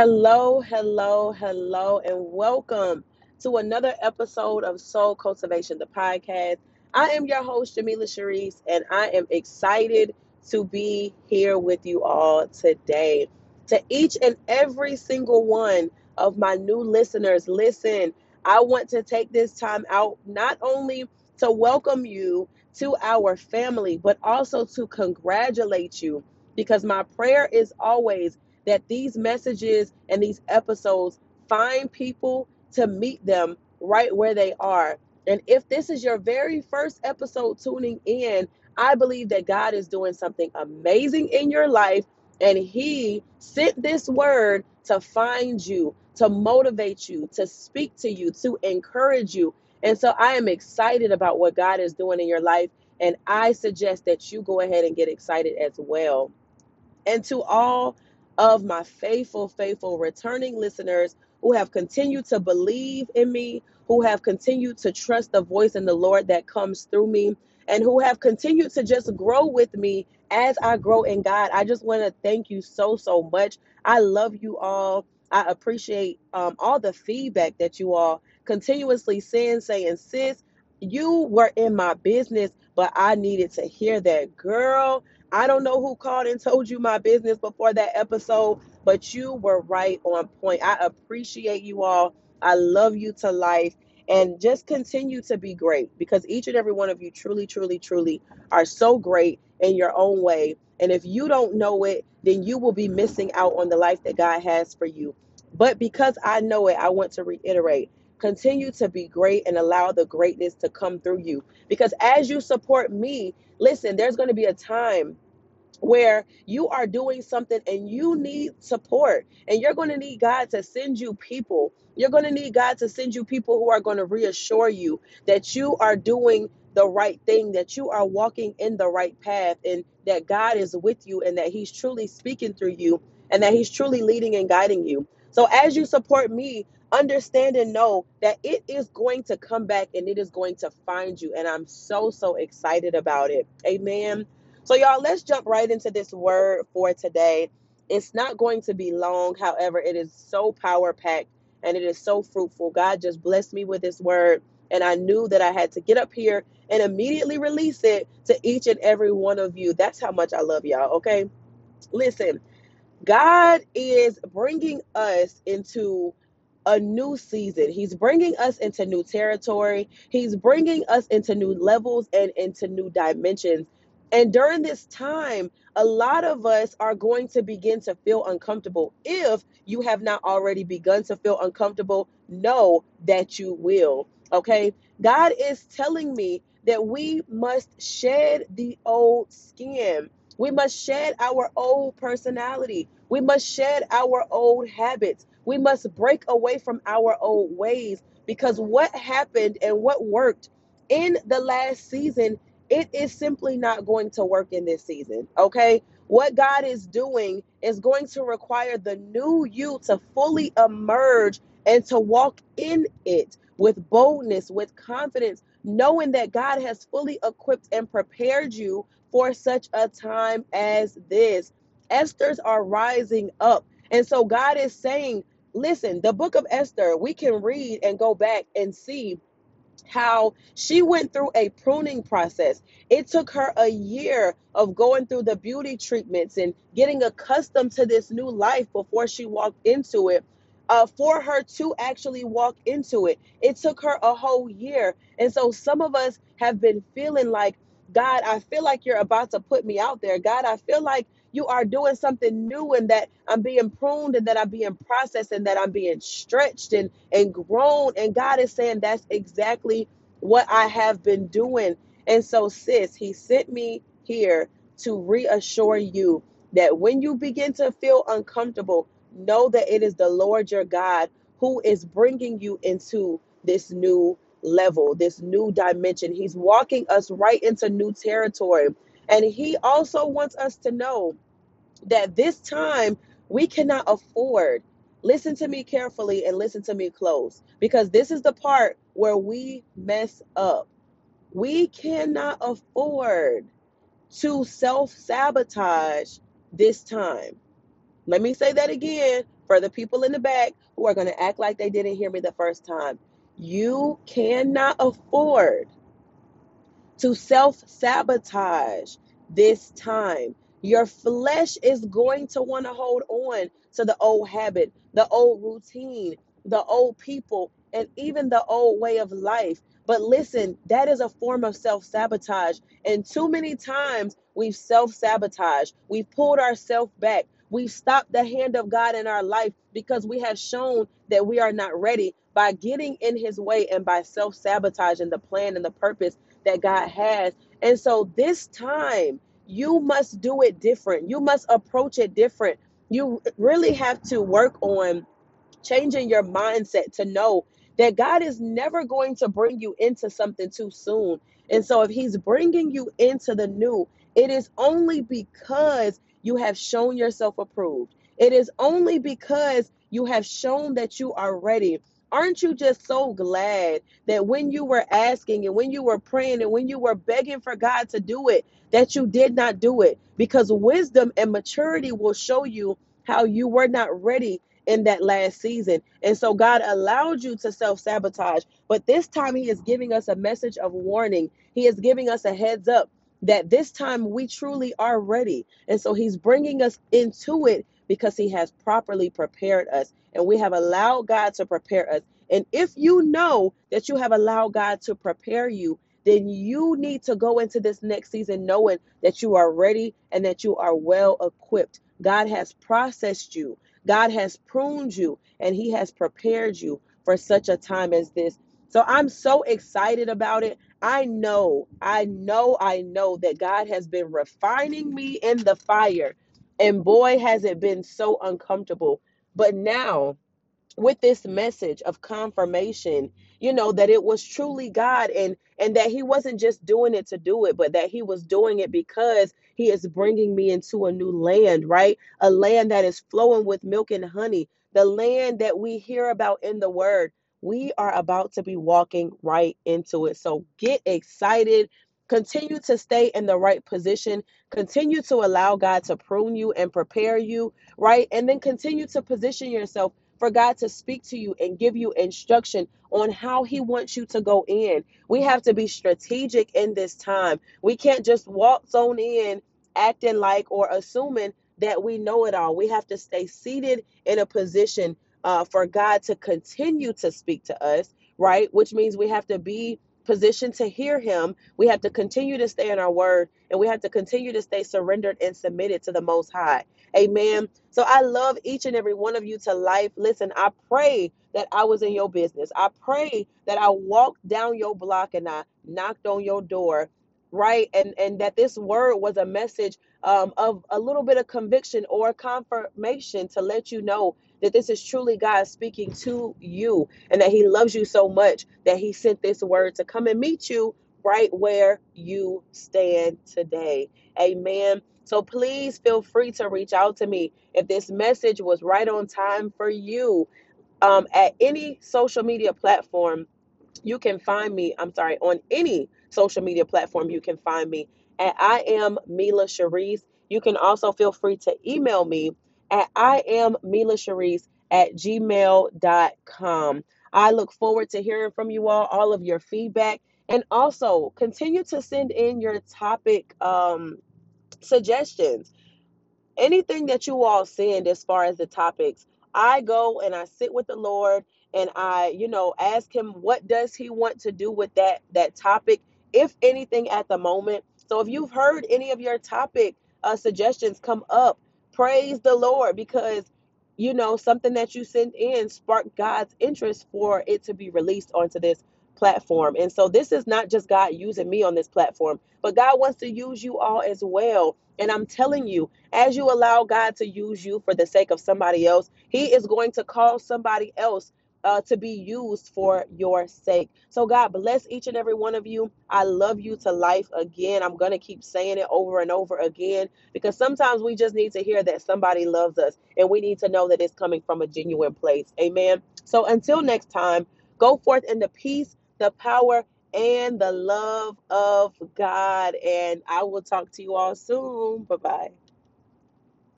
Hello, hello, hello, and welcome to another episode of Soul Cultivation, the podcast. I am your host, Jamila Sharice, and I am excited to be here with you all today. To each and every single one of my new listeners, listen, I want to take this time out not only to welcome you to our family, but also to congratulate you, because my prayer is always that these messages and these episodes find people to meet them right where they are. And if this is your very first episode tuning in, I believe that God is doing something amazing in your life, and He sent this word to find you, to motivate you, to speak to you, to encourage you. And so I am excited about what God is doing in your life, and I suggest that you go ahead and get excited as well. And to all of my faithful returning listeners who have continued to believe in me, who have continued to trust the voice in the Lord that comes through me, and who have continued to just grow with me as I grow in God, I just want to thank you so much. I love you all. I appreciate all the feedback that you all continuously send, saying, sis, you were in my business, but I needed to hear that. Girl, I don't know who called and told you my business before that episode, but you were right on point. I appreciate you all. I love you to life, and just continue to be great, because each and every one of you truly are so great in your own way. And if you don't know it, then you will be missing out on the life that God has for you. But because I know it, I want to reiterate, continue to be great and allow the greatness to come through you. Because as you support me, listen, there's going to be a time where you are doing something and you need support, and you're going to need God to send you people. You're going to need God to send you people who are going to reassure you that you are doing the right thing, that you are walking in the right path, and that God is with you, and that He's truly speaking through you, and that He's truly leading and guiding you. So as you support me, understand and know that it is going to come back and it is going to find you. And I'm so excited about it. Amen. So y'all, let's jump right into this word for today. It's not going to be long. However, it is so power packed and it is so fruitful. God just blessed me with this word, and I knew that I had to get up here and immediately release it to each and every one of you. That's how much I love y'all. Okay. Listen, God is bringing us into a new season. He's bringing us into new territory. He's bringing us into new levels and into new dimensions. And during this time, a lot of us are going to begin to feel uncomfortable. If you have not already begun to feel uncomfortable, know that you will. Okay? God is telling me that we must shed the old skin. We must shed our old personality. We must shed our old habits. We must break away from our old ways, because what happened and what worked in the last season, it is simply not going to work in this season, okay? What God is doing is going to require the new you to fully emerge and to walk in it with boldness, with confidence, knowing that God has fully equipped and prepared you for such a time as this. Esthers are rising up. And so God is saying, listen, the book of Esther, we can read and go back and see how she went through a pruning process. It took her a year of going through the beauty treatments and getting accustomed to this new life before she walked into it. For her to actually walk into it, it took her a whole year. And so some of us have been feeling like, God, I feel like you're about to put me out there. God, I feel like you are doing something new, and that I'm being pruned, and that I'm being processed, and that I'm being stretched and grown. And God is saying that's exactly what I have been doing. And so, sis, He sent me here to reassure you that when you begin to feel uncomfortable, know that it is the Lord your God who is bringing you into this new level, this new dimension. He's walking us right into new territory. And He also wants us to know that this time we cannot afford. Listen to me carefully and listen to me close, because this is the part where we mess up. We cannot afford to self-sabotage this time. Let me say that again for the people in the back who are going to act like they didn't hear me the first time. You cannot afford to self-sabotage this time. Your flesh is going to want to hold on to the old habit, the old routine, the old people, and even the old way of life. But listen, that is a form of self-sabotage. And too many times we've self-sabotaged. We've pulled ourselves back. We've stopped the hand of God in our life because we have shown that we are not ready by getting in his way and by self-sabotaging the plan and the purpose that God has. And so this time, you must do it different. You must approach it different. You really have to work on changing your mindset to know that God is never going to bring you into something too soon. And so if he's bringing you into the new, it is only because you have shown yourself approved. It is only because you have shown that you are ready. Aren't you just so glad that when you were asking and when you were praying and when you were begging for God to do it, that you did not do it? Because wisdom and maturity will show you how you were not ready in that last season. And so God allowed you to self-sabotage. But this time he is giving us a message of warning. He is giving us a heads up that this time we truly are ready. And so he's bringing us into it because he has properly prepared us and we have allowed God to prepare us. And if you know that you have allowed God to prepare you, then you need to go into this next season knowing that you are ready and that you are well equipped. God has processed you. God has pruned you and he has prepared you for such a time as this. So I'm so excited about it. I know that God has been refining me in the fire. And boy, has it been so uncomfortable. But now, with this message of confirmation, you know, that it was truly God and that he wasn't just doing it to do it, but that he was doing it because he is bringing me into a new land, right? A land that is flowing with milk and honey, the land that we hear about in the word. We are about to be walking right into it. So get excited. Continue to stay in the right position. Continue to allow God to prune you and prepare you, right? And then continue to position yourself for God to speak to you and give you instruction on how he wants you to go in. We have to be strategic in this time. We can't just waltz on in acting like or assuming that we know it all. We have to stay seated in a position for God to continue to speak to us, right? Which means we have to be positioned to hear him. We have to continue to stay in our word, and we have to continue to stay surrendered and submitted to the Most High. Amen. So I love each and every one of you to life. Listen, I pray that I was in your business. I pray that I walked down your block and I knocked on your door, right? And that this word was a message of a little bit of conviction or confirmation to let you know that this is truly God speaking to you and that he loves you so much that he sent this word to come and meet you right where you stand today. Amen. So please feel free to reach out to me if this message was right on time for you. At any social media platform, you can find me. On any social media platform, you can find me at I Am Mila Sharice. You can also feel free to email me at iammilasharice@gmail.com. I look forward to hearing from you all of your feedback, and also continue to send in your topic suggestions. Anything that you all send as far as the topics, I go and I sit with the Lord and I, ask him what does he want to do with that topic, if anything at the moment. So if you've heard any of your topic suggestions come up, praise the Lord, because, something that you send in sparked God's interest for it to be released onto this platform. And so this is not just God using me on this platform, but God wants to use you all as well. And I'm telling you, as you allow God to use you for the sake of somebody else, he is going to call somebody else to be used for your sake. So God bless each and every one of you. I love you to life again. I'm going to keep saying it over and over again, because sometimes we just need to hear that somebody loves us, and we need to know that it's coming from a genuine place. Amen. So until next time, go forth in the peace, the power, and the love of God. And I will talk to you all soon. Bye-bye.